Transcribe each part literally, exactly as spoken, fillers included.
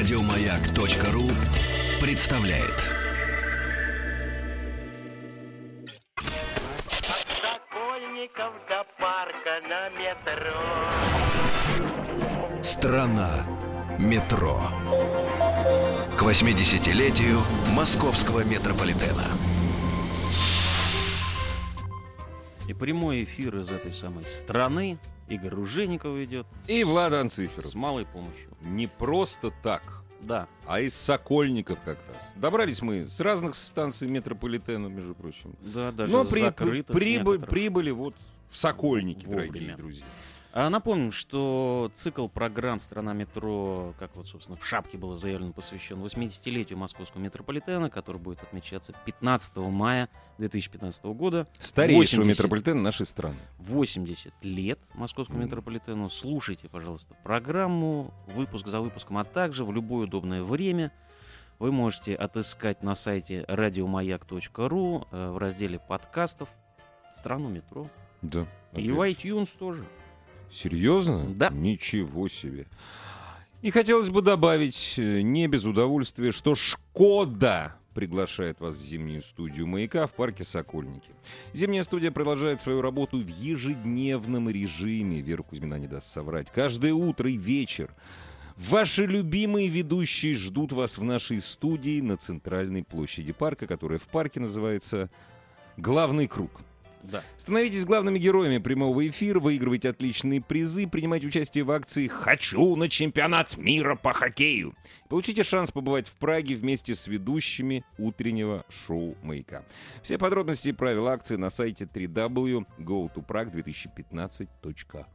Радиомаяк.ру представляет. От Сокольников до парка на метро. Страна метро. К восьмидесятилетию московского метрополитена. И прямой эфир из этой самой страны Игорь Ружейников ведет. И Влада Анциферов. С малой помощью. Не просто так. Да. А из Сокольников как раз. Добрались мы с разных станций метрополитена, между прочим. Да, даже но при, закрытых прибы, прибыли вот в Сокольники, вовремя. Дорогие друзья. А напомним, что цикл программ «Страна метро», как вот, собственно, в шапке было заявлено, посвящен восьмидесятилетию московского метрополитена, который будет отмечаться пятнадцатого мая две тысячи пятнадцатого года. Старейшего метрополитена нашей страны. восемьдесят лет московскому mm. метрополитену. Слушайте, пожалуйста, программу, выпуск за выпуском, а также в любое удобное время. Вы можете отыскать на сайте радиомаяк.ру в разделе подкастов «Страну метро». Да. И в iTunes тоже. Серьезно? Да. Ничего себе. И хотелось бы добавить, не без удовольствия, что «Шкода» приглашает вас в зимнюю студию «Маяка» в парке «Сокольники». Зимняя студия продолжает свою работу в ежедневном режиме. Вера Кузьмина не даст соврать. Каждое утро и вечер ваши любимые ведущие ждут вас в нашей студии на центральной площади парка, которая в парке называется «Главный круг». Да. Становитесь главными героями прямого эфира, выигрывайте отличные призы, принимайте участие в акции «Хочу на чемпионат мира по хоккею». Получите шанс побывать в Праге вместе с ведущими утреннего шоу «Маяка». Все подробности и правила акции на сайте дабл-ю дабл-ю дабл-ю точка гоу ту праг две тысячи пятнадцать точка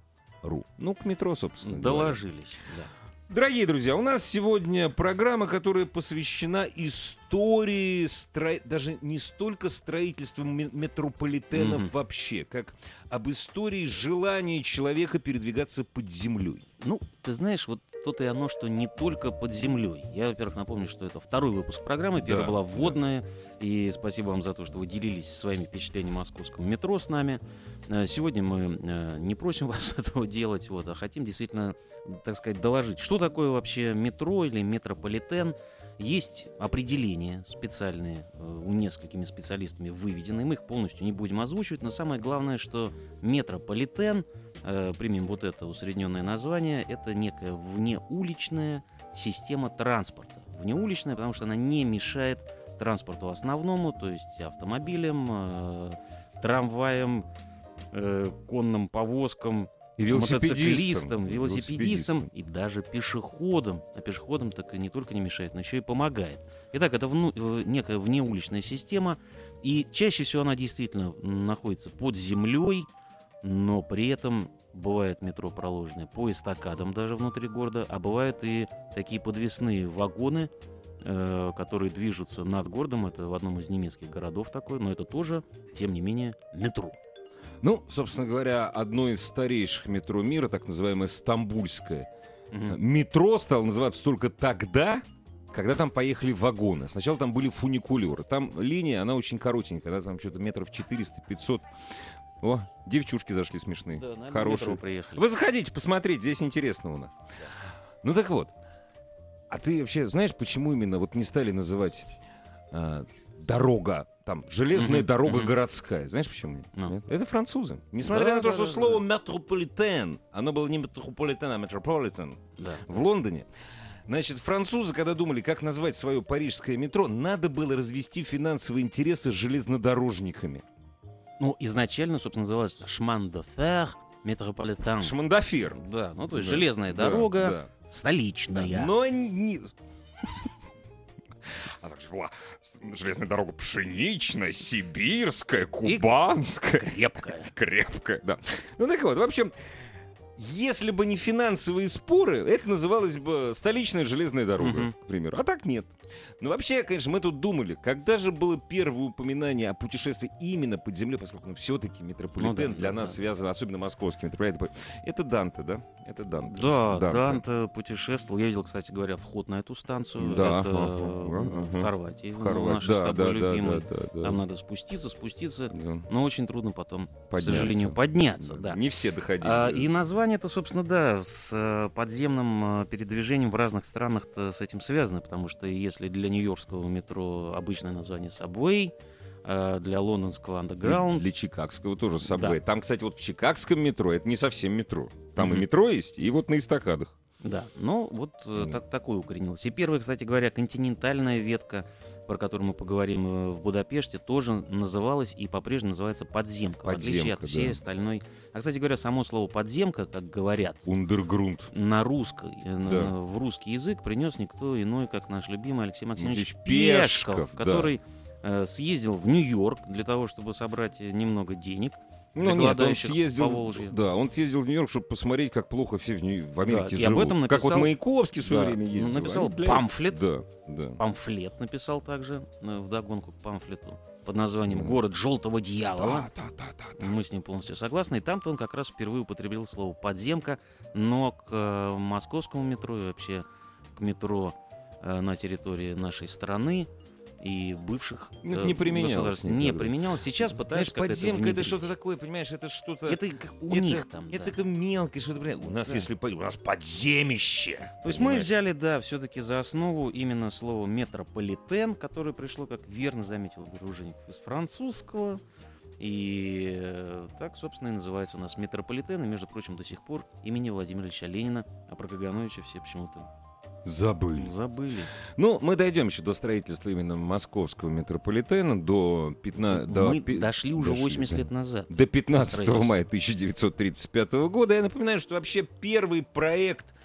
ру. Ну, к метро, собственно говоря. Доложились, да. Дорогие друзья, у нас сегодня программа, которая посвящена истории, стро... даже не столько строительству метрополитенов mm-hmm. вообще, как об истории желания человека передвигаться под землей. Ну, ты знаешь, вот то-то и оно, что не только под землей. Я, во-первых, напомню, что это второй выпуск программы, первая да, была вводная, да. И спасибо вам за то, что вы делились своими впечатлениями московского метро с нами. Сегодня мы не просим вас этого делать, вот, а хотим действительно, так сказать, доложить, что такое вообще метро или метрополитен. Есть определения специальные, несколькими специалистами выведенные, мы их полностью не будем озвучивать, но самое главное, что метрополитен, примем вот это усредненное название, это некая внеуличная система транспорта. Внеуличная, потому что она не мешает транспорту основному, то есть автомобилям, трамваям, конным повозкам, мотоциклистам, велосипедистам, велосипедистам и даже пешеходам. А пешеходам так и не только не мешает, но еще и помогает. Итак, это вну, некая внеуличная система, и чаще всего она действительно находится под землей, но при этом бывает метро проложенное по эстакадам даже внутри города, а бывают и такие подвесные вагоны, э, которые движутся над городом. Это в одном из немецких городов такое, но это тоже, тем не менее, метро. Ну, собственно говоря, одно из старейших метро мира, так называемое стамбульское, mm-hmm. метро стало называться только тогда, когда там поехали вагоны. Сначала там были фуникулеры. Там линия, она очень коротенькая, она там что-то метров четыреста-пятьсот. О, девчушки зашли смешные, да, хорошие. Вы заходите, посмотрите, здесь интересно у нас. Да. Ну так вот, а ты вообще знаешь, почему именно вот не стали называть э, дорога? Там железная mm-hmm. дорога mm-hmm. городская. Знаешь почему? No. Это французы. Несмотря да, на то, да, что да, слово да. метрополитен, оно было не метрополитен, а метрополитен да. в Лондоне. Значит, французы, когда думали, как назвать свое парижское метро, надо было развести финансовые интересы с железнодорожниками. Ну, изначально, собственно, называлось «Chemin de fer», метрополитен. «Chemin de fer». Да, ну то есть да. железная да, дорога да. столичная. Да. Но не... А также была железная дорога пшеничная, сибирская, кубанская. И крепкая. Крепкая, да. Ну так вот, в общем, если бы не финансовые споры, это называлось бы столичная железная дорога, mm-hmm. к примеру. А так нет. Но вообще, конечно, мы тут думали, когда же было первое упоминание о путешествии именно под землей, поскольку ну, все-таки метрополитен ну, да, для да, нас да. связан, особенно московский метрополитен. Это Данте, да? Это Данте. Да, Данте. Данте путешествовал. Я видел, кстати говоря, вход на эту станцию. Да. Это uh-huh. в Хорватии. В Хорватии. Ну, наши да, с тобой да, любимые. Да, да, да, да. Там надо спуститься, спуститься. Да. Но очень трудно потом, подняться. К сожалению, подняться. Да. Да. Не все доходили. А, да. И название Плане-то, собственно, да, с подземным передвижением в разных странах с этим связано, потому что если для нью-йоркского метро обычное название Subway, для лондонского Underground. Для чикагского тоже Subway. Да. Там, кстати, вот в чикагском метро это не совсем метро. Там mm-hmm. и метро есть, и вот на эстакадах. Да, но вот mm-hmm. так, такое укоренилось. И первая, кстати говоря, континентальная ветка, про которую мы поговорим в Будапеште, тоже называлась и по-прежнему называется подземка, подземка в отличие от всей да. остальной. А, кстати говоря, само слово подземка, как говорят, Underground. на русский, да. на, в русский язык принес никто иной, как наш любимый Алексей Максимович Пешков, Пешков который да. э, съездил в Нью-Йорк для того, чтобы собрать немного денег. Ну, нет, он съездил, да, он съездил в Нью-Йорк, чтобы посмотреть, как плохо все в, Нью- в Америке да, живут. И об этом написал, как вот Маяковский в свое да, время ездил. Написал а памфлет. Да, да. Памфлет написал также вдогонку к памфлету под названием «Город желтого дьявола». Да, да, да, да, да. Мы с ним полностью согласны. И там-то он как раз впервые употребил слово «подземка». Но к э, московскому метро и вообще к метро э, на территории нашей страны и бывших не применялось. Не применялось. Сейчас пытаются как-то подземка это, это что-то такое, понимаешь, это что-то... Это как у это, них там. Это как да. мелкое что-то. У нас, да. если у нас подземище. То есть понимаешь? Мы взяли, да, все-таки за основу именно слово метрополитен, которое пришло, как верно заметил Игорь Ружейников, из французского. И так, собственно, и называется у нас метрополитен. И, между прочим, до сих пор имени Владимира Ильича Ленина, а про Кагановича все почему-то... Забыли. Забыли. Ну, мы дойдем еще до строительства именно московского метрополитена до пятнадцатого... До... Мы пи... дошли уже дошли, восемьдесят да. лет назад. До пятнадцатого мая тысяча девятьсот тридцать пятого года. Я напоминаю, что вообще первый проект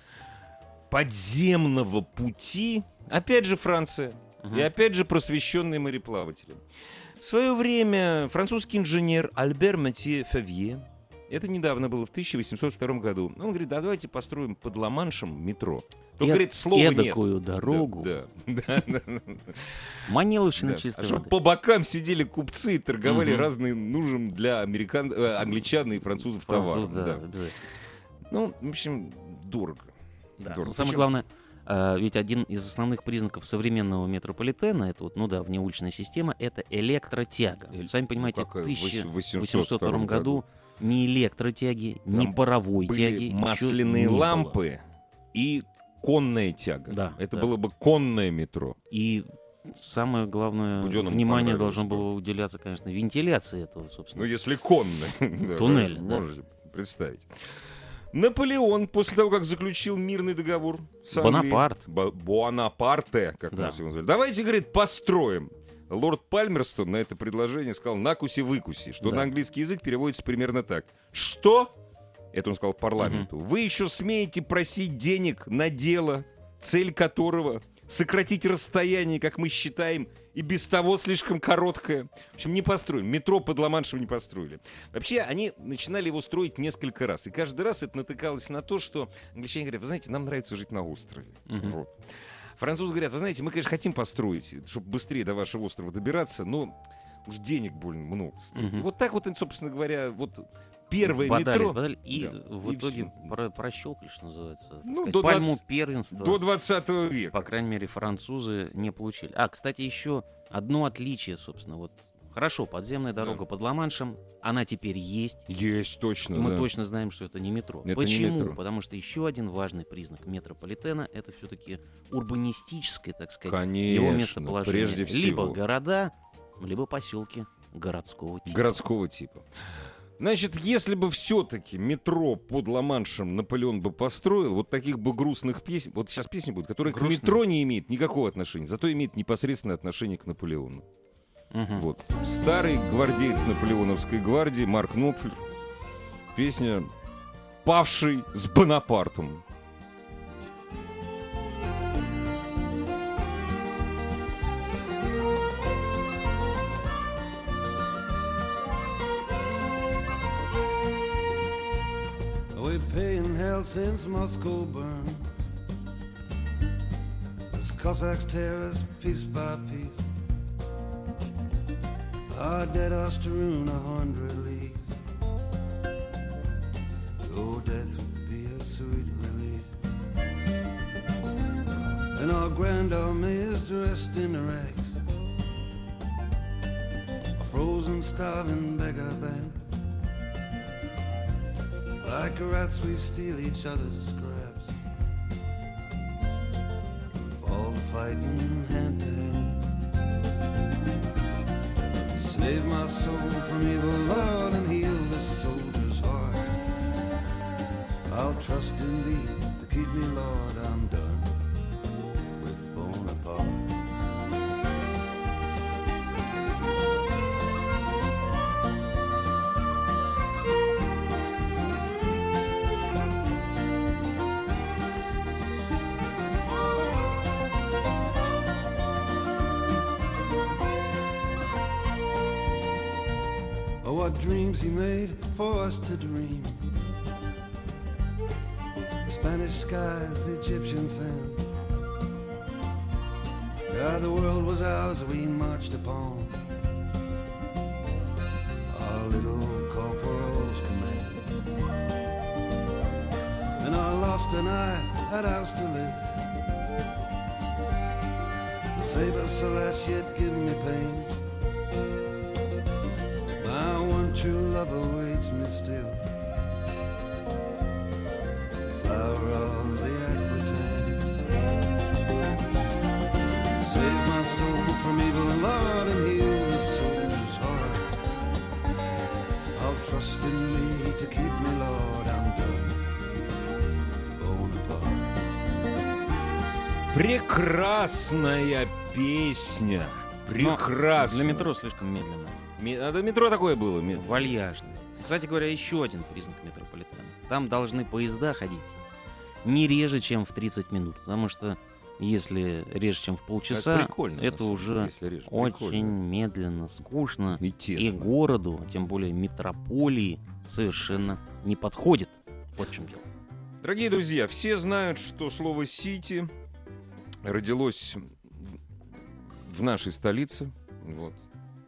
подземного пути, опять же Франция, uh-huh. и опять же просвещенные мореплаватели. В свое время французский инженер Альбер Мати Фавье, это недавно было, в тысяча восемьсот втором году. Он говорит, да давайте построим под Ла-Маншем метро. Тут, э- говорит, слова нет. Эдакую дорогу. Да, да, да, да, да. Маниловщина да. чистой а воды. Чтобы по бокам сидели купцы и торговали угу. разным нужным для американ... англичан и французов Француз, товаром. Да, да. Да. Ну, в общем, дорого. Да. дорого. Ну, самое главное, а, ведь один из основных признаков современного метрополитена, это вот, ну да, внеуличная система, это электротяга. Эль... Сами понимаете, в тысяча восемьсот втором году ни электротяги, там ни паровой тяги. Масляные лампы было. И конная тяга. Да, это да. было бы конное метро. И самое главное, Будённому внимание должно было уделяться, конечно, вентиляции этого, собственно. Ну, если конное. Туннель. Да, да. Можете представить. Наполеон, после того, как заключил мирный договор с Англией... Бонапарт. Бо- Бонапарте, как да. нас его называли. Давайте, говорит, построим. Лорд Пальмерстон на это предложение сказал «накуси-выкуси», что да. на английский язык переводится примерно так. «Что?» Это он сказал парламенту. Угу. «Вы еще смеете просить денег на дело, цель которого сократить расстояние, как мы считаем, и без того слишком короткое». В общем, не построим. Метро под Ла-Маншем не построили. Вообще, они начинали его строить несколько раз. И каждый раз это натыкалось на то, что англичане говорят, вы знаете, нам нравится жить на острове. Угу. Вот. Французы говорят, вы знаете, мы, конечно, хотим построить, чтобы быстрее до вашего острова добираться, но уж денег больно много стоит. Угу. Вот так вот, собственно говоря, вот первое бодали, метро... Бодали, и да, в и итоге про- прощелкали, что называется, ну, сказать, до пальму двадцатого первенства. До двадцатого века. По крайней мере, французы не получили. А, кстати, еще одно отличие, собственно, вот... Хорошо, подземная дорога да. под Ла-Маншем, она теперь есть. Есть, точно. И мы да. точно знаем, что это не метро. Это почему? Не метро. Потому что еще один важный признак метрополитена — это все-таки урбанистическое, так сказать, конечно, его местоположение. Прежде всего. Либо города, либо поселки городского типа. Городского типа. Значит, если бы все-таки метро под Ла-Маншем Наполеон бы построил, вот таких бы грустных песен, вот сейчас песни будут, которые грустные. К метро не имеют никакого отношения, зато имеют непосредственное отношение к Наполеону. Угу. Вот. Старый гвардеец наполеоновской гвардии Марк Нопфлер. Песня «Павший с Бонапартом». We're paying hell since Moscow burned. As Cossacks tear us piece by piece. Our dead are strewn a hundred leagues. Oh, death would be a sweet relief. And our grand army is dressed in rags. A frozen, starving beggar band. Like rats we steal each other's scraps, fall to fighting hand to hand. Save my soul from evil, Lord, and heal this soldier's heart. I'll trust in Thee to keep me, Lord, I'm done with Bonaparte. What dreams he made for us to dream, Spanish skies, Egyptian sands. Yeah, the world was ours, we marched upon our little corporal's command. And I lost an eye at Austerlitz, the sabre slash yet give me pain. True love awaits me still, flower of the Aquitaine. Save my soul from evil, Lord, and heal the soldier's heart. I'll trust in Thee to keep me, Lord, I'm done. Прекрасная песня, прекрасная. Для метро слишком медленно. Метро такое было. Вальяжное. Кстати говоря, еще один признак метрополитена. Там должны поезда ходить не реже, чем в тридцать минут. Потому что если реже, чем в полчаса, это, это уже очень прикольно. Медленно, скучно. И, и городу, тем более метрополии, совершенно не подходит. Вот в чем дело. Дорогие друзья, все знают, что слово «сити» родилось в нашей столице. Вот.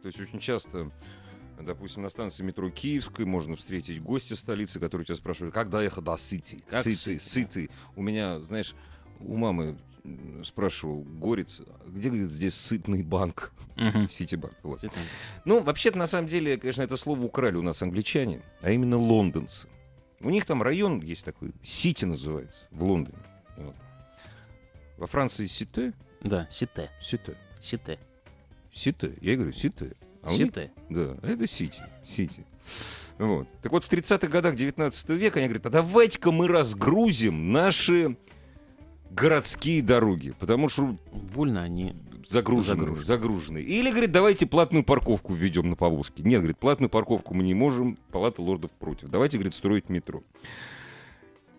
То есть очень часто, допустим, на станции метро Киевской можно встретить гостя столицы, которые тебя спрашивают, как доехать до Сити? Как Сити, Сити. У меня, знаешь, у мамы спрашивал горец, где, говорит, здесь сытный банк? Uh-huh. Ситибанк. Вот. Ну, вообще-то, на самом деле, конечно, это слово украли у нас англичане, а именно лондонцы. У них там район есть такой, Сити называется, в Лондоне. Вот. Во Франции Сите? Да, Сите. Сите. Сите. Сите. Я говорю, Сите. А Сите? Да, это Сити. Сити. Вот. Так вот, в тридцатых годах девятнадцатого века они говорят, а давайте-ка мы разгрузим наши городские дороги, потому что больно они загружены. загружены. загружены. Или, говорит, давайте платную парковку введем на повозке. Нет, говорит, платную парковку мы не можем, Палата лордов против. Давайте, говорит, строить метро.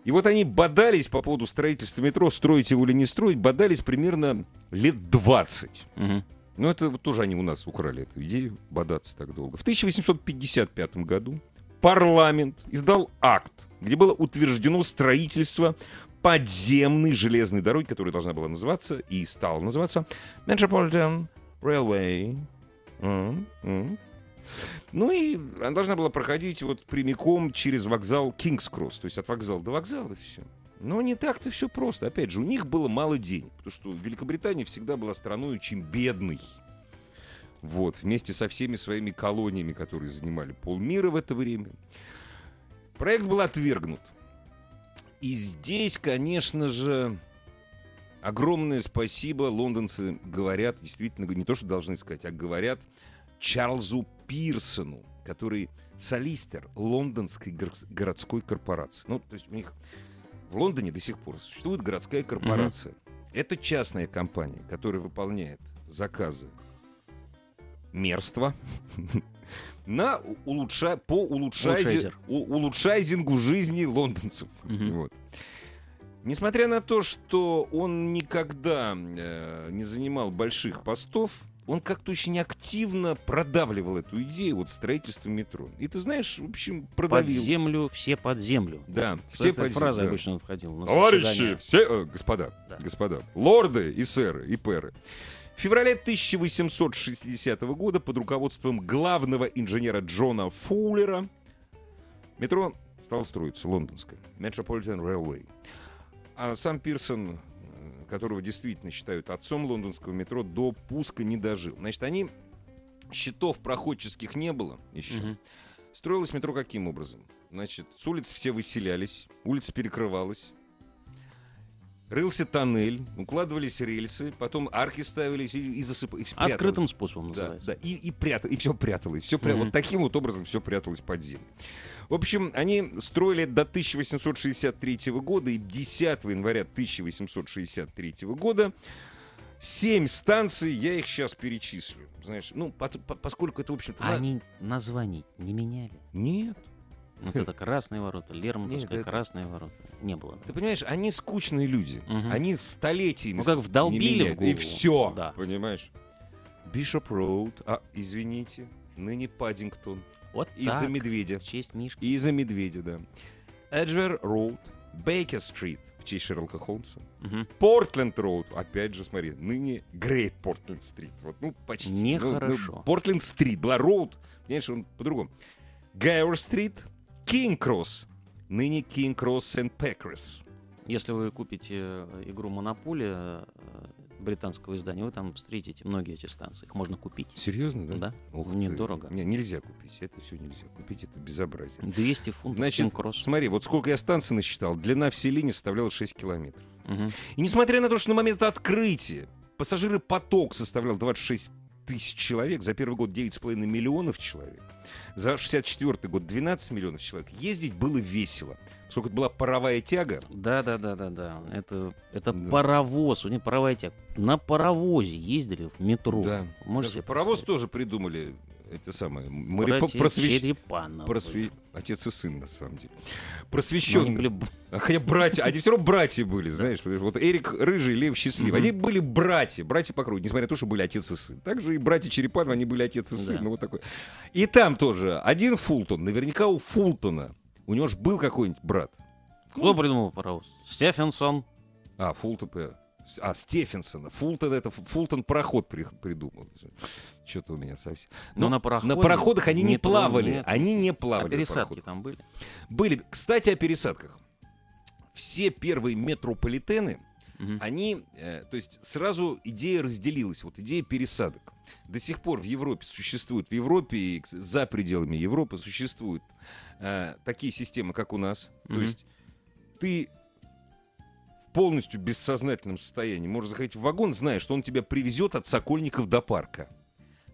И вот они бодались по поводу строительства метро, строить его или не строить, бодались примерно лет двадцать. Угу. Ну, это вот тоже они у нас украли эту идею, бодаться так долго. В тысяча восемьсот пятьдесят пятом году парламент издал акт, где было утверждено строительство подземной железной дороги, которая должна была называться и стала называться Metropolitan Railway. Mm-hmm. Mm-hmm. Ну и она должна была проходить вот прямиком через вокзал King's Cross, то есть от вокзала до вокзала и все. Но не так-то все просто. Опять же, у них было мало денег, потому что Великобритания всегда была страной очень бедной. Вот, вместе со всеми своими колониями, которые занимали полмира в это время. Проект был отвергнут. И здесь, конечно же, огромное спасибо лондонцы говорят, действительно, не то, что должны сказать, а говорят Чарльзу Пирсону, который солистер лондонской городской корпорации. Ну, то есть у них... В Лондоне до сих пор существует городская корпорация. Mm-hmm. Это частная компания, которая выполняет заказы мерства на улучша... по улучшайзи... у... улучшайзингу жизни лондонцев. Mm-hmm. Вот. Несмотря на то, что он никогда э, не занимал больших постов, он как-то очень активно продавливал эту идею вот строительства метро. И ты знаешь, в общем, продавил. Под землю, все под землю. Да, все под землю. С этой фразой да. Обычно он входил. На товарищи, заседание. Все, э, господа, да. господа, лорды и сэры, и пэры. В феврале тысяча восемьсот шестидесятого года под руководством главного инженера Джона Фуллера метро стало строиться, лондонское, Metropolitan Railway. А сам Пирсон... которого действительно считают отцом лондонского метро, до пуска не дожил. Значит, они... Счетов проходческих не было еще. Угу. Строилось метро каким образом? Значит, с улиц все выселялись, улица перекрывалась. Рылся тоннель, укладывались рельсы, потом арки ставились и, и засыпались. Открытым способом называется. Да, да, и, и пряталось, и все пряталось. Все пря... mm-hmm. Вот таким вот образом все пряталось под землю. В общем, они строили до тысяча восемьсот шестьдесят третьего года, и десятого января тысяча восемьсот шестьдесят третьего года семь станций, я их сейчас перечислю. Знаешь, ну, по- по- поскольку это, в общем-то... А на... они названий не меняли? Нет. Вот это «Красные ворота», «Лермонтовская», это... «Красные ворота». Не было. Ты понимаешь, они скучные люди. Угу. Они столетиями... Ну как вдолбили в голову. И все, да. Понимаешь? Бишоп Роуд, а, извините, ныне Паддингтон. Вот так. Из-за медведя. В честь Мишки. Из-за медведя, да. Эджвер Роуд, Бейкер Стрит, в честь Шерлока Холмса. Угу. Портленд Роуд, опять же, смотри, ныне Грейт Портленд Стрит. Вот, ну, почти. Нехорошо. Ну, ну, Портленд Стрит была Роуд, понимаешь, он по-другому. Гайор Стрит... King's Cross, ныне King's Cross Saint Pancras. Если вы купите игру «Монополия» британского издания, вы там встретите многие эти станции. Их можно купить. Серьезно, да? Да. Ох, недорого. Не, нельзя купить. Это все нельзя купить. Это безобразие. двести фунтов Значит, King's Cross. Смотри, вот сколько я станций насчитал. Длина всей линии составляла шесть километров. Угу. И несмотря на то, что на момент открытия пассажиропоток составлял двадцать шесть тысяч человек, за первый год девять с половиной миллионов человек, за шестьдесят четвёртый год двенадцать миллионов человек, ездить было весело. Сколько это была паровая тяга. Да-да-да-да-да. Это, это да. Паровоз, у них паровая тяга. На паровозе ездили в метро. Да. Можете себе паровоз тоже придумали эти самые... Братья просвещ... Черепановы. Просве... Отец и сын, на самом деле. Просвещенные. Были... А хотя братья... Они все равно братья были, знаешь. Вот Эрик Рыжий, Лев Счастливый. Они были братья. Братья по крови. Несмотря на то, что были отец и сын. Также и братья Черепановы, они были отец и сын. Да. Ну, вот такой. И там тоже. Один Фултон. Наверняка у Фултона. У него же был какой-нибудь брат. Кто придумал паровоз? Стефенсон. А, Фултон... А, Стефенсона. Фултон, это Фултон пароход при, придумал. Что-то у меня совсем... Но, Но на, пароходе, на пароходах они не плавали. Нет. Они не плавали. А пересадки там были? Были. Кстати, о пересадках. Все первые метрополитены, угу. они... Э, то есть сразу идея разделилась. Вот идея пересадок. До сих пор в Европе существует, в Европе и за пределами Европы существуют э, такие системы, как у нас. Mm-hmm. То есть ты в полностью бессознательном состоянии можешь заходить в вагон, зная, что он тебя привезет от Сокольников до парка.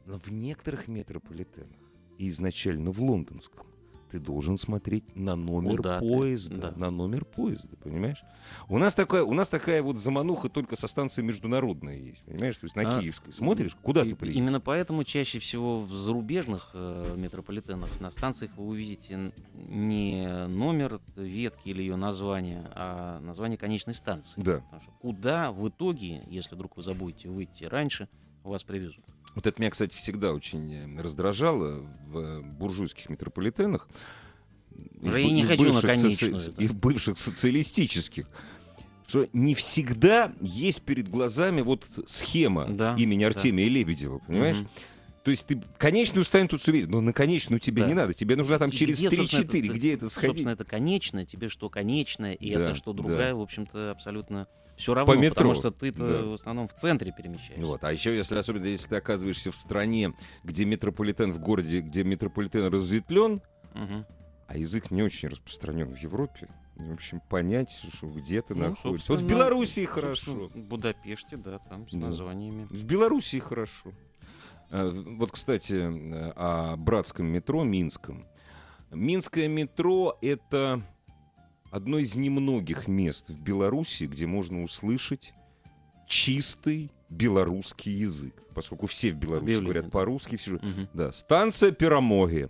Но в некоторых метрополитенах, и изначально в лондонском, ты должен смотреть на номер Куда поезда. Ты? На номер поезда, понимаешь? У нас такая, у нас такая вот замануха только со станции Международная есть, понимаешь? То есть на а, Киевской. Смотришь, куда и, ты приедешь? Именно поэтому чаще всего в зарубежных э, метрополитенах на станциях вы увидите не номер ветки или ее название, а название конечной станции. Да. Потому что куда в итоге, если вдруг вы забудете выйти раньше, вас привезут. Вот это меня, кстати, всегда очень раздражало в буржуйских метрополитенах. Я и не хочу на конечную. Соци... И в бывших социалистических. Что не всегда есть перед глазами вот схема да, имени Артемия да. Лебедева, понимаешь? Угу. То есть ты конечную станцию увидишь, но на конечную тебе да. не надо. Тебе нужно там и через три-четыре, где это сходить. Собственно, это конечное, тебе что конечное, и да, это что другая, да. в общем-то, абсолютно... Все равно, по метро. Потому что ты-то да. в основном в центре перемещаешься. Вот. А еще, если, особенно если ты оказываешься в стране, где метрополитен в городе, где метрополитен разветвлен, угу. а язык не очень распространен в Европе, в общем, понять, что где ты ну, находишься. Вот в Белоруссии хорошо. В Будапеште, да, там с да. названиями. В Белоруссии хорошо. Вот, кстати, о братском метро минском. Минское метро — это... одно из немногих мест в Беларуси, где можно услышать чистый белорусский язык. Поскольку все в Беларуси Белин. говорят по-русски. Все... Угу. Да. Станция Перамоги.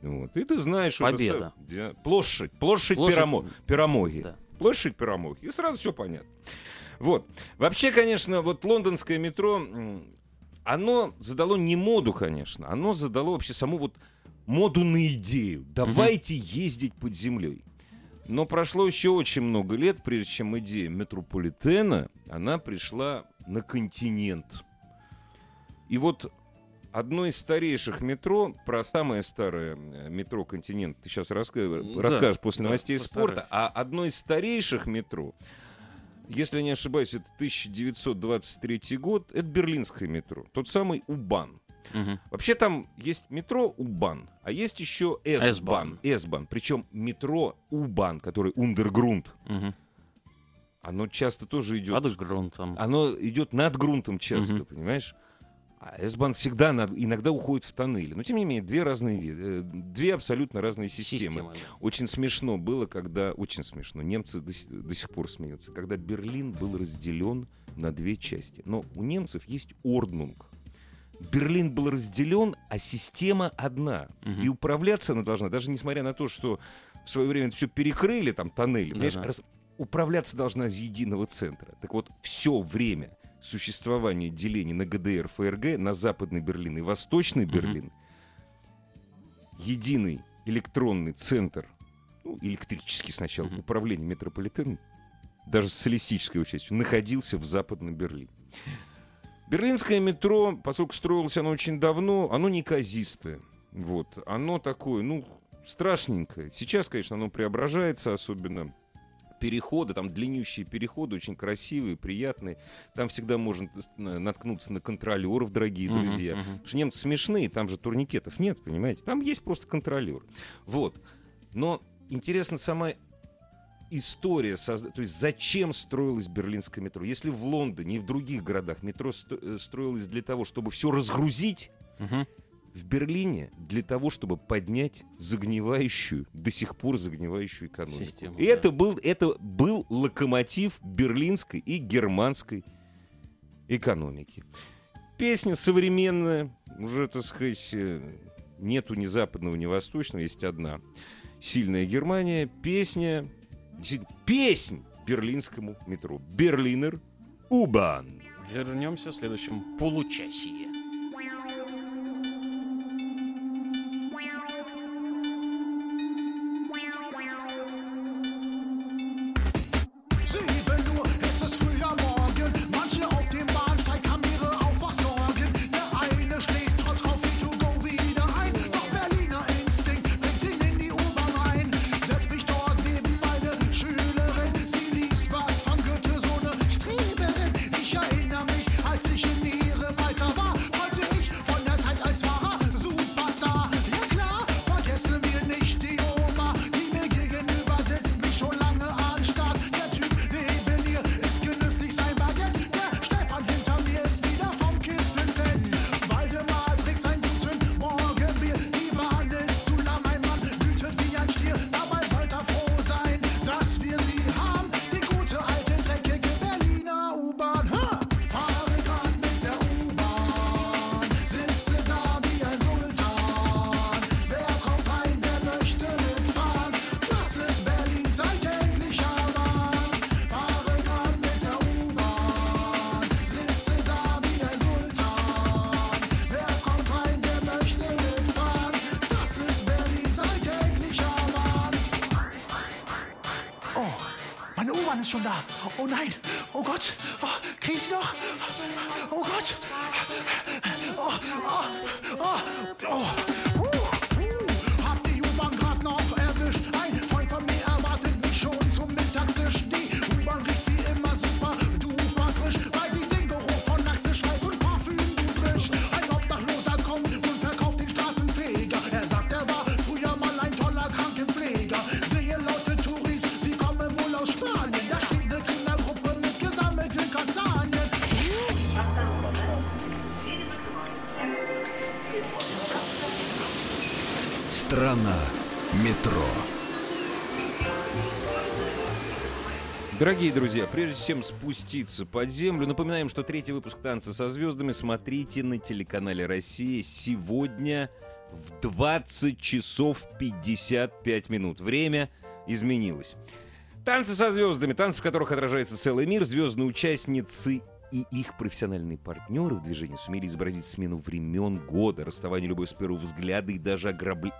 Вот. И ты знаешь... Победа. Это... Площадь. Площадь, Площадь... Перамо... Перамоги. Да. Площадь Перамоги. И сразу все понятно. Вот. Вообще, конечно, вот лондонское метро, оно задало не моду, конечно. Оно задало вообще саму вот моду на идею. Давайте угу. ездить под землей. Но прошло еще очень много лет, прежде чем идея метрополитена, она пришла на континент. И вот одно из старейших метро, про самое старое метро «Континент» ты сейчас раска... да, расскажешь после да, новостей постараюсь. Спорта, а одно из старейших метро, если я не ошибаюсь, это тысяча девятьсот двадцать третий год, это берлинское метро, тот самый U-Bahn. Угу. Вообще там есть метро U-Bahn, а есть еще S-Bahn. S-Bahn. Причем метро U-Bahn, который underground. Угу. Оно часто тоже идет... Над грунтом. Оно идет над грунтом часто, угу. понимаешь? А S-Bahn всегда над... иногда уходит в тоннели. Но, тем не менее, две разные... Две абсолютно разные системы. Система, да. Очень смешно было, когда... Очень смешно. Немцы до, с... до сих пор смеются. Когда Берлин был разделен на две части. Но у немцев есть Ordnung. Берлин был разделен, а система одна. Угу. И управляться она должна, даже несмотря на то, что в свое время все перекрыли, там, тоннели, да, понимаешь, да. Управляться должна из единого центра. Так вот, все время существования делений на ГДР, ФРГ, на Западный Берлин и Восточный mm-hmm. Берлин, единый электронный центр, ну, электрический сначала, mm-hmm. управление метрополитеном, даже с социалистической частью, находился в Западном Берлине. Берлинское метро, поскольку строилось оно очень давно, оно неказистое. Вот. Оно такое, ну, страшненькое. Сейчас, конечно, оно преображается особенно... Переходы, там длиннющие переходы, очень красивые, приятные. Там всегда можно наткнуться на контролеров, дорогие uh-huh, друзья. Uh-huh. Потому что немцы смешные, там же турникетов нет, понимаете? Там есть просто контролер. Вот. Но интересна сама история, созда... то есть зачем строилось берлинское метро? Если в Лондоне и в других городах метро строилось для того, чтобы все разгрузить, uh-huh. в Берлине для того, чтобы поднять загнивающую, до сих пор загнивающую экономику. Систему, и да. это, был, это был локомотив берлинской и германской экономики. Песня современная, уже, так сказать, нету ни западного, ни восточного, есть одна сильная Германия. Песня, песнь берлинскому метро. Берлинер U-Bahn. Вернемся в следующем получасии. Schon da. Oh nein. Oh Gott. Oh, krieg ich sie noch? Oh Gott. Oh, oh, oh, oh. Страна метро. Дорогие друзья, прежде чем спуститься под землю, напоминаем, что третий выпуск «Танцы со звездами» смотрите на телеканале «Россия» сегодня в двадцать часов пятьдесят пять минут. Время изменилось. «Танцы со звездами», танцы, в которых отражается целый мир, звездные участницы и их профессиональные партнеры в движении сумели изобразить смену времен, года, расставание любовь с первого взгляда и даже ограбление.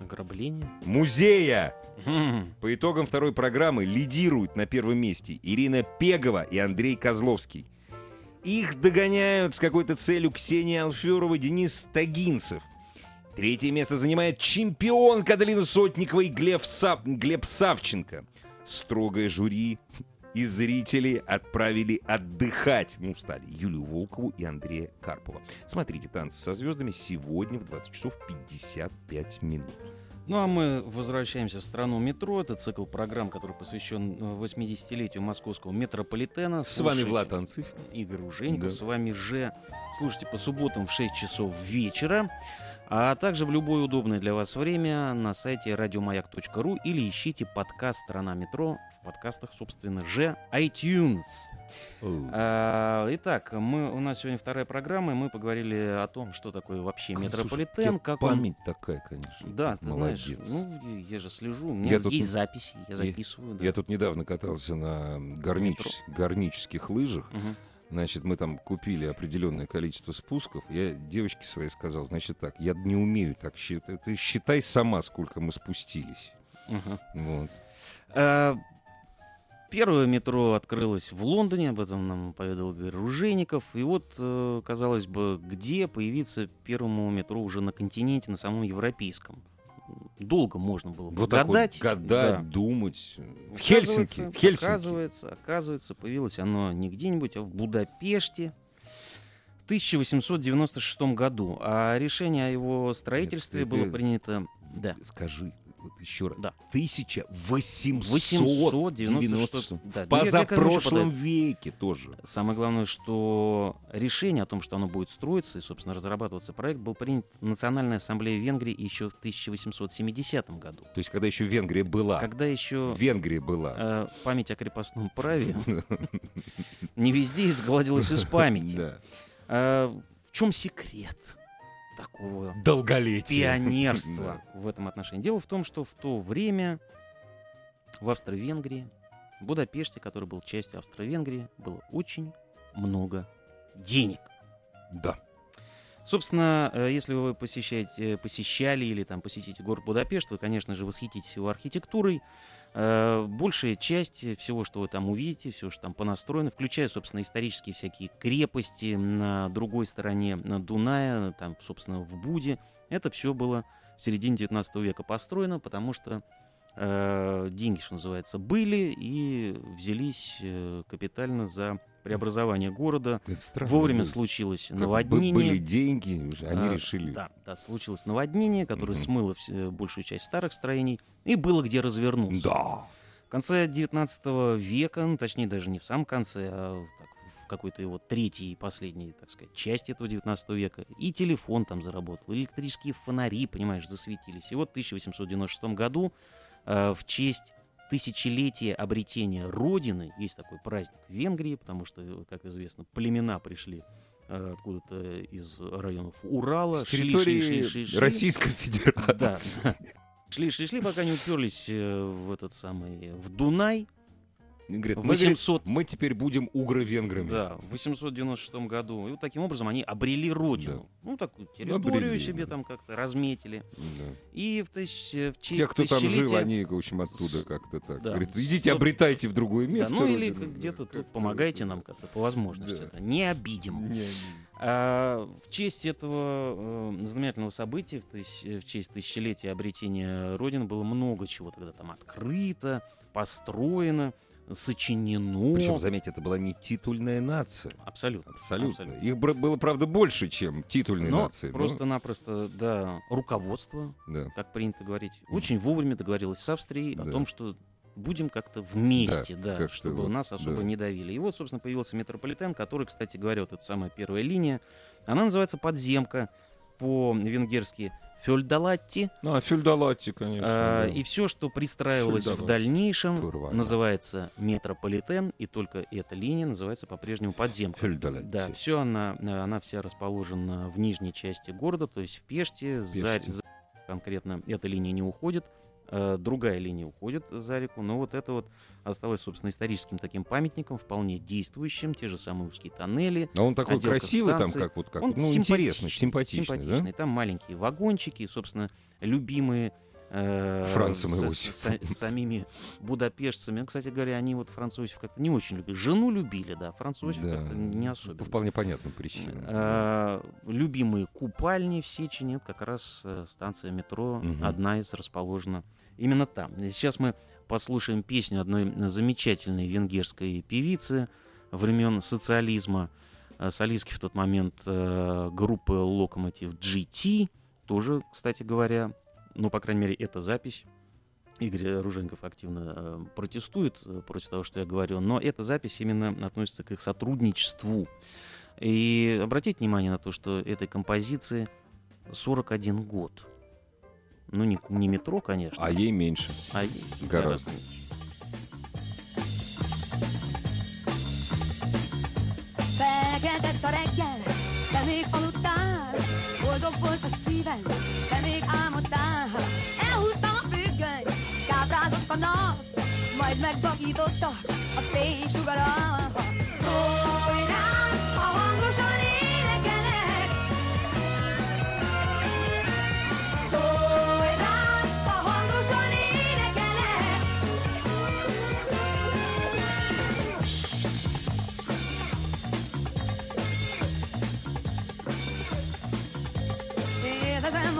Ограбление? Музея! Mm. По итогам второй программы лидируют на первом месте Ирина Пегова и Андрей Козловский. Их догоняют с какой-то целью Ксения Алферова и Денис Тагинцев. Третье место занимает чемпионка Аделина Сотникова и Глеб, Сав... Глеб Савченко. Строгое жюри и зрители отправили отдыхать. Ну, стали Юлию Волкову и Андрея Карпова. Смотрите «Танцы со звездами» сегодня в двадцать часов пятьдесят пять минут. Ну а мы возвращаемся в «Страну метро». Это цикл программ, который посвящен восьмидесятилетию московского метрополитена. С Слушайте, вами Влад Анциферов, Игорь Ружейников. Да. С вами же. Слушайте по субботам в шесть часов вечера. А также в любое удобное для вас время на сайте радиомаяк точка ру или ищите подкаст «Страна метро» в подкастах, собственно же, iTunes. Oh. А, итак, мы, у нас сегодня вторая программа, и мы поговорили о том, что такое вообще как, метрополитен. Слушай, как память он... такая, конечно. Да, ты молодец. Знаешь, ну, я же слежу, у меня я есть тут... записи, я записываю. Я, да. я тут недавно катался на горнич... горнических лыжах. Uh-huh. Значит, мы там купили определенное количество спусков. Я девочке своей сказал, значит так, я не умею так считать. Ты считай сама, сколько мы спустились. Uh-huh. Вот. Uh-huh. Первое метро открылось в Лондоне, об этом нам поведал Игорь Ружейников. И вот, казалось бы, где появиться первому метро уже на континенте, на самом европейском? Долго можно было вот гадать, вот, гадать да. думать. В Хельсинки, в Хельсинки. Оказывается, оказывается, появилось оно не где-нибудь, а в Будапеште в тысяча восемьсот девяносто шестом году. А решение о его строительстве Нет, было это... принято... Да. Скажи вот еще раз. Да. тысяча восемьсот девяносто шестом. Да. В позапрошлом веке тоже. Самое главное, что решение о том, что оно будет строиться и, собственно, разрабатываться проект, был принят Национальной ассамблеей Венгрии еще в тысяча восемьсот семидесятом году. То есть, когда еще Венгрия была. Когда еще Венгрия была. Э, память о крепостном праве не везде изгладилась из памяти. В чем секрет такого долголетия, пионерства да. в этом отношении? Дело в том, что в то время в Австро-Венгрии, в Будапеште, который был частью Австро-Венгрии, было очень много денег. Да. Собственно, если вы посещаете, посещали или там посетите город Будапешт, вы, конечно же, восхититесь его архитектурой. Большая часть всего, что вы там увидите, все, что там понастроено, включая, собственно, исторические всякие крепости на другой стороне Дуная, там, собственно, в Буде, это все было в середине девятнадцатого века построено, потому что э, деньги, что называется, были и взялись капитально за преобразование города. Вовремя было. Случилось наводнение. Были деньги, уже, они а, решили. Да, да, случилось наводнение, которое mm-hmm. смыло все, большую часть старых строений, и было где развернуться. Да. В конце девятнадцатого века, ну, точнее даже не в самом конце, а так, в какой-то его третьей и последней, так сказать, части этого девятнадцатого века, и телефон там заработал, электрические фонари, понимаешь, засветились. И вот в тысяча восемьсот девяносто шестом году э, в честь тысячелетие обретения Родины. Есть такой праздник в Венгрии, потому что, как известно, племена пришли э, откуда-то из районов Урала. С шли, территории шли, шли, шли, Российской Федерации. Да. Шли-шли-шли, пока не уперлись э, в этот самый, в Дунай. Говорит, восемьсот... мы, мы теперь будем угро-венграми. Да, в восемьсот девяносто шестом году. И вот таким образом они обрели родину. Да. Ну, такую территорию обрели, себе да. там как-то разметили. Да. И в, тысяч... в честь Те, кто там жил, они, в общем, оттуда как-то так. Да. Говорит, идите, обретайте в другое место. Да, ну, или родину, где-то да, тут помогайте да. нам как-то по возможности. Да. Это не обидим. Не обидим. А, в честь этого э, знаменательного события, в, тысяч... в честь тысячелетия обретения родины, было много чего тогда там открыто, построено, сочинено. Причем, заметьте, это была не титульная нация. Абсолютно. Абсолютно. Абсолютно. Их было, правда, больше, чем титульные но нации. Просто-напросто, но... да, руководство, да. как принято говорить, очень вовремя договорилось с Австрией да. о том, что будем как-то вместе, да, да, как чтобы вот, нас особо да. не давили. И вот, собственно, появился метрополитен, который, кстати говоря, вот эта самая первая линия, она называется «Подземка» по-венгерски Фюльдалатти. А, Фюльдалатти, конечно. А, да. И все, что пристраивалось в дальнейшем, Фурваня. Называется метрополитен, и только эта линия называется по-прежнему подземка. Фюльдалатти. Да, все она, она вся расположена в нижней части города, то есть в Пеште. За, за, конкретно эта линия не уходит, другая линия уходит за реку, но вот это вот осталось, собственно, историческим таким памятником, вполне действующим, те же самые узкие тоннели. А он такой красивый станции. Там, как вот, как, он ну, симпатичный, интересный, симпатичный, симпатичный. Да? Там маленькие вагончики, собственно, любимые Францем его. С, с, с самими будапештцами. Кстати говоря, они вот французов как-то не очень любили. Жену любили, да, французов да. как-то не особенно. По вполне понятным причинам. А, любимые купальни в Сечине, это как раз станция метро, угу. одна из расположена именно там. И сейчас мы послушаем песню одной замечательной венгерской певицы времен социализма, солистки в тот момент группы Locomotive джи ти, тоже, кстати говоря, ну, по крайней мере, эта запись. Игорь Ружейников активно э, протестует против того, что я говорю, но эта запись именно относится к их сотрудничеству. И обратите внимание на то, что этой композиции сорок один год. Ну, не, не метро, конечно. А ей меньше. А ей гораздо меньше. Boldog volt a szívem, de még álmodtál, ha elhúztam a függönyt, kábrázott a nap, majd megbakította a téj sugarat. Szólj rám, ha hangosan énekelek! Szólj rám, ha hangosan énekelek!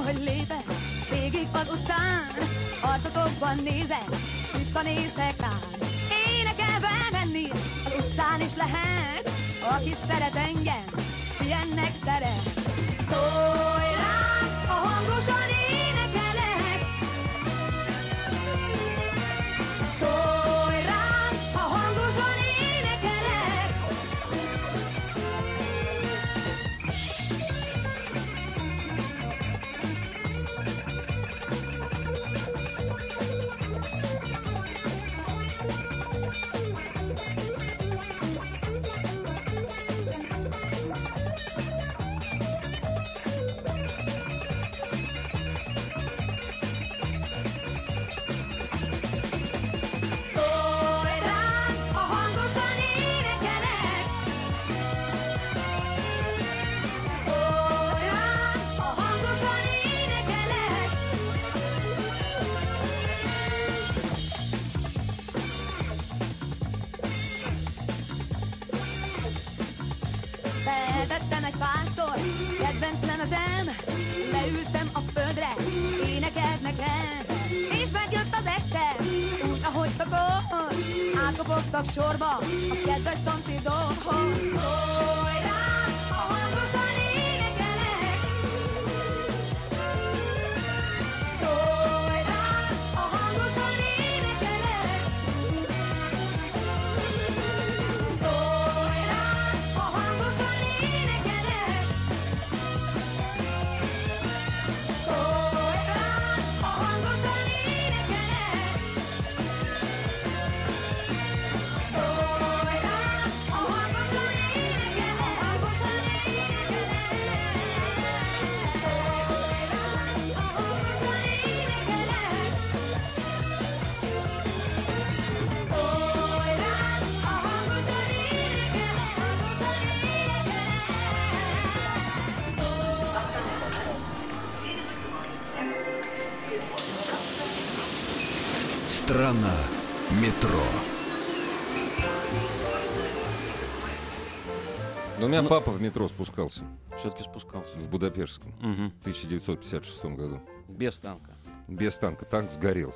Hogy lépek végig az utcán, arcotokban nézek, s visszanézek rám. Énekelve menni az utcán is lehet, aki szeret engem, ilyennek szeret. Szólj rám, ha hangosan énekelek! Szólj rám, ha hangosan énekelek! Kedvencem az em, leültem a földre, énekelt nekem, és megjött az este, úgy ahogy szokott, átkopogtak sorba a kedves szomszédokhoz. Szólj rám, ha hangosan énekelek! Szólj rám, ha hangosan énekelek! Szólj rám, ha hangosan énekelek! Страна метро. Но у меня Но... папа в метро спускался. Все-таки спускался. В Будапештском. Угу. В тысяча девятьсот пятьдесят шестом году. Без танка. Без танка. Танк сгорел.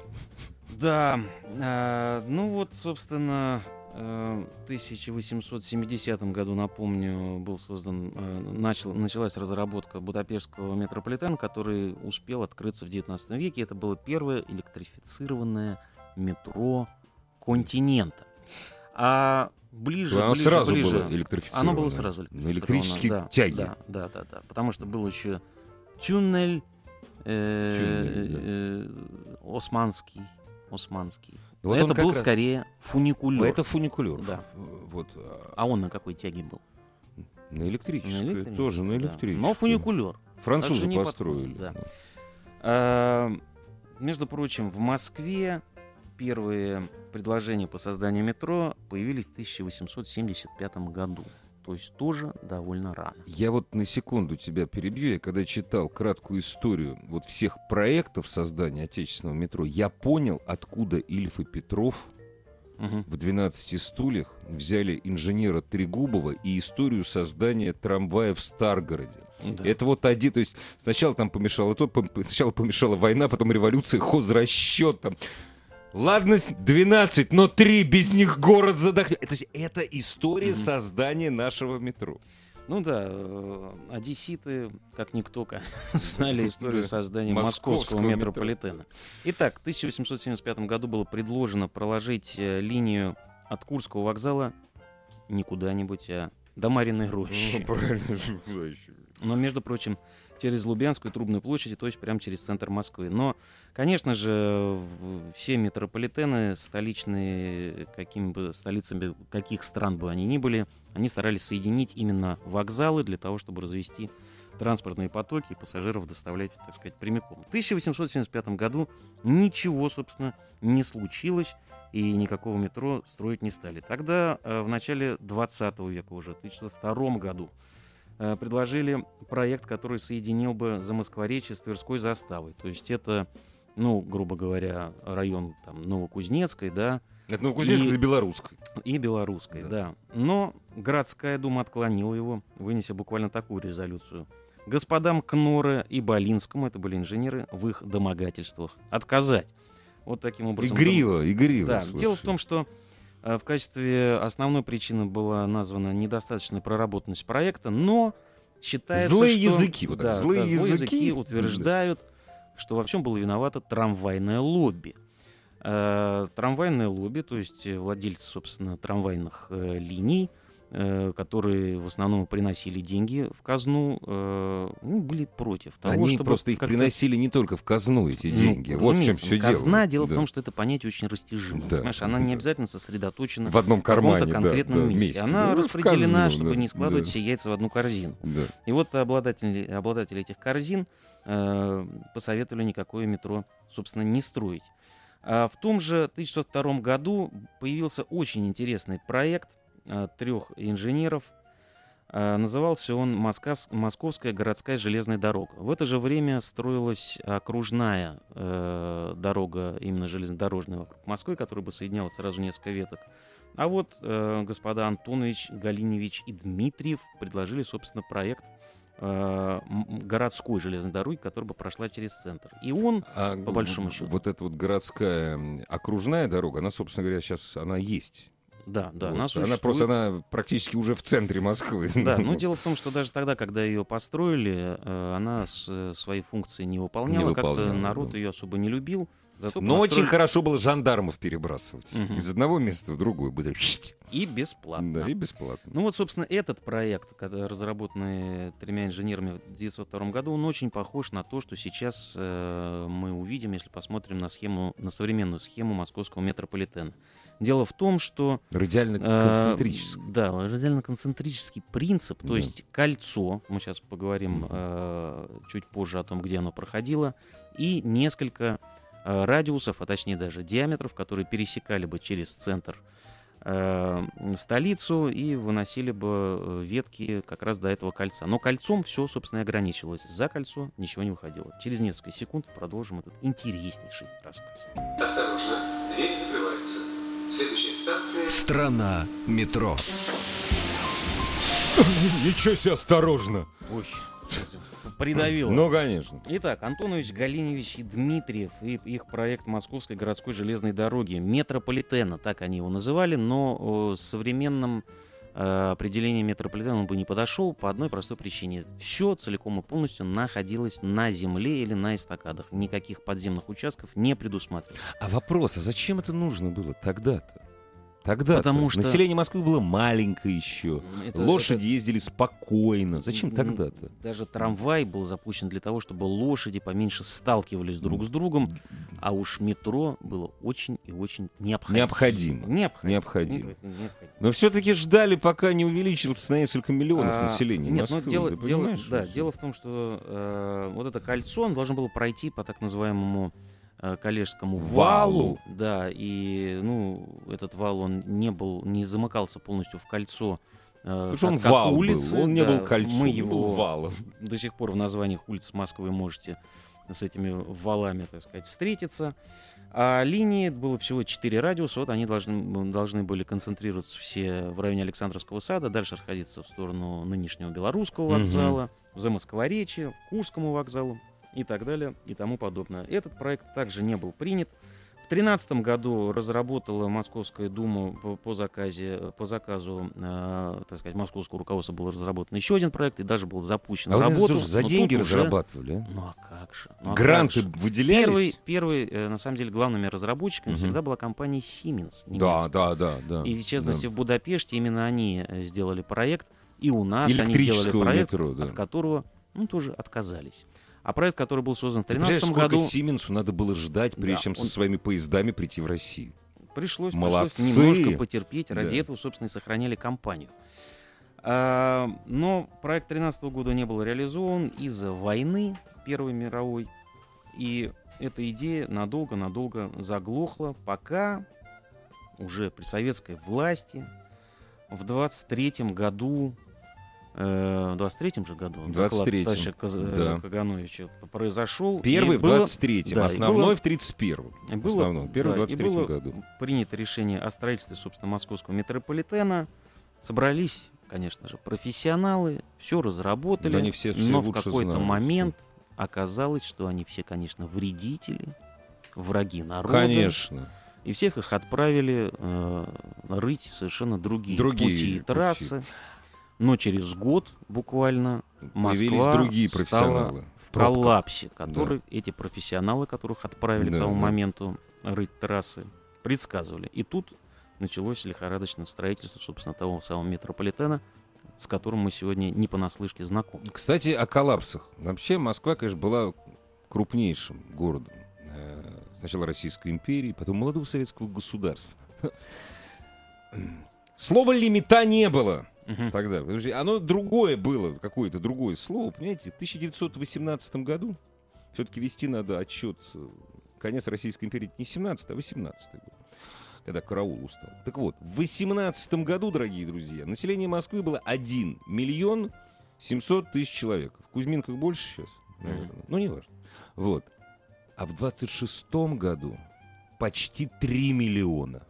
Да. Э, ну вот, собственно, э, в тысяча восемьсот семидесятом году, напомню, был создан, э, начал, началась разработка Будапештского метрополитена, который успел открыться в девятнадцатом веке. Это было первое электрифицированное метро континента. А ближе, оно ближе, сразу ближе, было электрифицировано. Оно было сразу электрифицировано. Электрические да, тяги. Да, да, да, да. Потому что был еще тюннель, э, тюннель да. э, османский, османский. Вот это был скорее фуникулер. Это фуникулер. Да. Вот. А он на какой тяге был? На электрической. На электрической тоже на электрической. Да. Но фуникулер. Французы построили. Да. А, между прочим, в Москве первые предложения по созданию метро появились в тысяча восемьсот семьдесят пятом году. то есть тоже довольно рано. Я вот на секунду тебя перебью. Я когда читал краткую историю вот всех проектов создания отечественного метро, я понял, откуда Ильф и Петров угу. в «двенадцати стульях» взяли инженера Трегубова и историю создания трамвая в Старгороде. Да. Это вот один, то есть сначала там помешало то, сначала помешала война, потом революция, хозрасчет там. Ладно, двенадцать, но три, без них город задохнется. То есть это история mm-hmm. создания нашего метро. Ну да, одесситы, как никто, знали историю создания московского, московского метрополитена. Метро. Итак, в тысяча восемьсот семьдесят пятом году было предложено проложить линию от Курского вокзала не куда-нибудь, а до Мариной Рощи. Ну, правильно, куда еще? Но, между прочим, через Лубянскую Трубную площадь, то есть прямо через центр Москвы. Но, конечно же, все метрополитены, столичные, какими бы столицами каких стран бы они ни были, они старались соединить именно вокзалы для того, чтобы развести транспортные потоки и пассажиров доставлять, так сказать, прямиком. В тысяча восемьсот семьдесят пятом году ничего, собственно, не случилось, и никакого метро строить не стали. Тогда, в начале двадцатого века уже, в тысяча девятьсот втором году, предложили проект, который соединил бы Замоскворечье с Тверской заставой. То есть это, ну, грубо говоря, район там Новокузнецкой, да. Это Новокузнецкой и, и Белорусской. И Белорусской, да. да. Но городская дума отклонила его, вынеся буквально такую резолюцию. Господам Кнора и Болинскому, это были инженеры, в их домогательствах отказать. Вот таким образом. Игриво, игриво. Да. Дело в том, что в качестве основной причины была названа недостаточная проработанность проекта, но считается, злые что... Языки, вот да, так, злые, да, языки. Злые языки утверждают, что во всем было виновато трамвайное лобби. Э, трамвайное лобби, то есть владельцы, собственно, трамвайных э, линий, э, которые в основном приносили деньги в казну, э, ну, были против того, они чтобы... просто их как-то... приносили не только в казну, эти деньги. Ну, вот в чем все дело. Казна, дело да. в том, что это понятие очень растяжимо. Да. Понимаешь, она да. не обязательно сосредоточена в одном кармане, в каком-то конкретном да, да, месте. месте. Она ну, распределена, казну, чтобы да, не складывать да. все яйца в одну корзину. Да. И вот обладатели, обладатели этих корзин э, посоветовали никакое метро, собственно, не строить. А в том же тысяча девятьсот втором году появился очень интересный проект трех инженеров. Назывался он «Московская городская железная дорога». В это же время строилась окружная дорога, именно железнодорожная, вокруг Москвы, которая бы соединяла сразу несколько веток. А вот господа Антонович, Галиневич и Дмитриев предложили, собственно, проект городской железной дороги, которая бы прошла через центр. И он, а, по большому счету... Вот эта вот городская окружная дорога, она, собственно говоря, сейчас она есть. Да, да. Вот. Она существует. Она просто она практически уже в центре Москвы. Да, но дело в том, что даже тогда, когда ее построили, она свои функции не выполняла. Не выполняла как-то народ да. ее особо не любил. Зато но построили... очень хорошо было жандармов перебрасывать. Угу. Из одного места в другое. И бесплатно. Да, и бесплатно. Ну вот, собственно, этот проект, разработанный тремя инженерами в тысяча девятьсот втором году, он очень похож на то, что сейчас э, мы увидим, если посмотрим на схему, на современную схему московского метрополитена. Дело в том, что... Радиально-концентрический. Э, да, радиально-концентрический принцип, то да. есть кольцо, мы сейчас поговорим э, чуть позже о том, где оно проходило, и несколько э, радиусов, а точнее даже диаметров, которые пересекали бы через центр э, столицу и выносили бы ветки как раз до этого кольца. Но кольцом все, собственно, и ограничивалось. За кольцо ничего не выходило. Через несколько секунд продолжим этот интереснейший рассказ. Осторожно, двери закрываются. Следующая станция... Страна метро. Ничего себе, осторожно! Ой, придавило. Ну, конечно. Итак, Антонович, Галиневич и Дмитриев и их проект Московской городской железной дороги. Метрополитена, так они его называли, но с современным определением метрополитена он бы не подошел по одной простой причине. Все целиком и полностью находилось на земле или на эстакадах. Никаких подземных участков не предусматривалось. А вопрос, а зачем это нужно было тогда-то? Тогда потому что население Москвы было маленькое еще, это, лошади это... ездили спокойно. Зачем тогда-то? Даже трамвай был запущен для того, чтобы лошади поменьше сталкивались друг с другом, а уж метро было очень и очень необходимо. Необходимо. Необходимо. необходимо. необходимо. Но все-таки ждали, пока не увеличился на несколько миллионов а, населения нет, Москвы. Дело, дело, да, дело в том, что э, вот это кольцо, оно должно было пройти по так называемому Калежскому валу, валу, да, и ну этот вал он не был, не замыкался полностью в кольцо Потому что он вал улицы, был, он не да, был кольцом, мы его был валом. До сих пор в названиях улиц Москвы можете с этими валами, так сказать, встретиться. А линии было всего четыре радиуса, вот они должны, должны были концентрироваться все в районе Александровского сада, дальше расходиться в сторону нынешнего Белорусского вокзала, угу. в Замоскворечье, Курскому вокзалу и так далее и тому подобное. Этот проект также не был принят. В две тысячи тринадцатом году разработала Московская дума по, по, заказе, по заказу, э, так сказать, московского руководства был разработан еще один проект и даже был запущен а работа. За деньги разрабатывали? Уже... Ну а как же? Ну, а Гранты как же? выделялись? Первый, первый э, на самом деле, главными разработчиками угу. всегда была компания Siemens. Немецкая. Да, да, да, да. И, в частности, да. в Будапеште именно они сделали проект, и у нас они делали проект, метро, да. от которого ну, тоже отказались. А проект, который был создан в две тысячи тринадцатом году... Сколько Сименсу надо было ждать, прежде да, чем он... со своими поездами прийти в Россию? Пришлось, пришлось немножко потерпеть. Ради да. этого, собственно, и сохраняли компанию. А, но проект две тысячи тринадцатого года не был реализован из-за войны Первой мировой. И эта идея надолго-надолго заглохла, пока уже при советской власти в двадцать третьем году... в двадцать третьем же году доклад Каз... да. Кагановича произошел. Первый в двадцать третьем, да, основной было... в тридцать первом. Было... Основной, первый да, в двадцать третьем году. Принято решение о строительстве, собственно, московского метрополитена. Собрались, конечно же, профессионалы, все разработали, да, они все, все но в какой-то знают, момент все. оказалось, что они все, конечно, вредители, враги народа. Конечно. И всех их отправили э, рыть совершенно другие, другие пути и трассы. Пути. Но через год буквально Москва другие стала в коллапсе, который да. эти профессионалы, которых отправили да, к тому да. моменту рыть трассы, предсказывали. И тут началось лихорадочное строительство, собственно, того самого метрополитена, с которым мы сегодня не понаслышке знакомы. Кстати, о коллапсах. Вообще Москва, конечно, была крупнейшим городом. Сначала Российской империи, потом молодого советского государства. Слова «лимита» не было. Uh-huh. Тогда. Потому что оно другое было, какое-то другое слово, понимаете, в тысяча девятьсот восемнадцатом году все-таки вести надо отчет, конец Российской империи не семнадцатый, а восемнадцатый год, когда караул устал. Так вот, в восемнадцатом году, дорогие друзья, население Москвы было один миллион семьсот тысяч человек. В Кузьминках больше сейчас, наверное, uh-huh. ну не важно. Вот. А в двадцать шестом году почти три миллиона.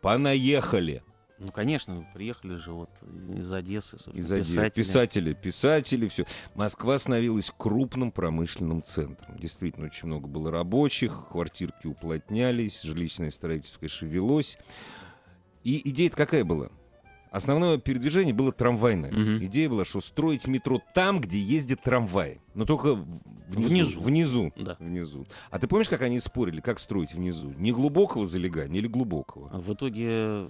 Понаехали! Ну, конечно, приехали же вот из Одессы. Из Одессы. Писатели. писатели, писатели, все. Москва становилась крупным промышленным центром. Действительно, очень много было рабочих, квартирки уплотнялись, жилищное строительство, конечно, велось. И идея-то какая была? Основное передвижение было трамвайное. Угу. Идея была, что строить метро там, где ездит трамвай. Но только внизу. Внизу. Внизу. Да. Внизу. А ты помнишь, как они спорили, как строить внизу? Неглубокого залегания или глубокого? А в итоге...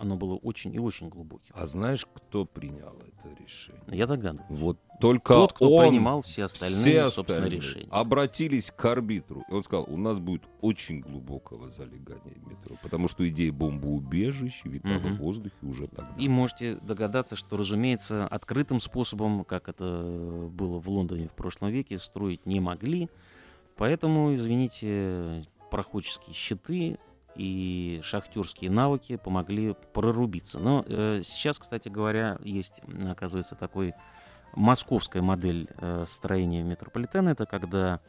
Оно было очень и очень глубоким. А знаешь, кто принял это решение? Я догадываюсь. Вот только тот, кто он принимал все остальные, все собственно, остальные решения. Обратились к арбитру. И он сказал, у нас будет очень глубокого залегания метро, потому что идея бомбоубежищ витала угу. в воздухе уже тогда. И можете догадаться, что, разумеется, открытым способом, как это было в Лондоне в прошлом веке, строить не могли. Поэтому, извините, проходческие щиты... и шахтерские навыки помогли прорубиться. Но э, сейчас, кстати говоря, есть, оказывается, такой московская модель э, строения метрополитена. Это когда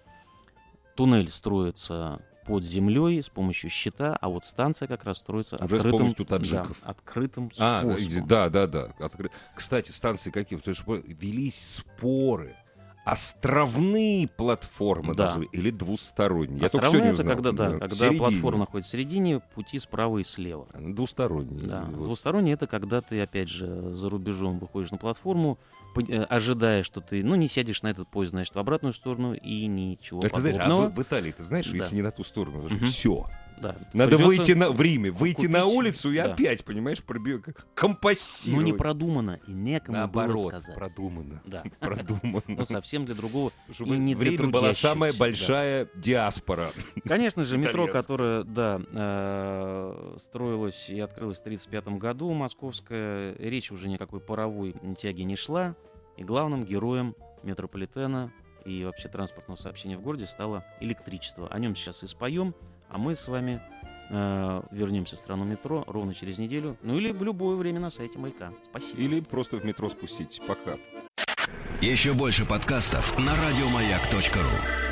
туннель строится под землей с помощью щита, а вот станция как раз строится уже открытым, с помощью таджиков. Да, открытым способом. А, да, да, да. Откры... Кстати, станции какие? Потому что велись споры. Островные платформы да. даже, или двусторонние. Островные — это когда, да, да, когда платформа находится в середине, пути справа и слева. Двусторонние. Да. Вот. Двусторонние — это когда ты, опять же, за рубежом выходишь на платформу, ожидая, что ты, ну, не сядешь на этот поезд, значит, в обратную сторону и ничего это подобного. Знаешь, а в, в Италии, ты знаешь, да. если не на ту сторону, угу. все. Да, надо выйти на, в Риме, выйти купить, на улицу и да. опять, понимаешь, пробью, компостировать. Ну, не продумано, и некому наоборот, было сказать. Наоборот, продумано. Да. Продумано. Ну, совсем для другого чтобы и не для трудящихся. Была самая большая да. диаспора. Конечно же, метро, которое, да, э, строилось и открылось в тридцать пятом году, московское, речь уже никакой паровой тяги не шла, и главным героем метрополитена и вообще транспортного сообщения в городе стало электричество. О нем сейчас и споем. А мы с вами э, вернемся в страну метро ровно через неделю. Ну или в любое время на сайте Маяка. Спасибо. Или просто в метро спуститесь. Пока. Еще больше подкастов на радиомаяк точка ру.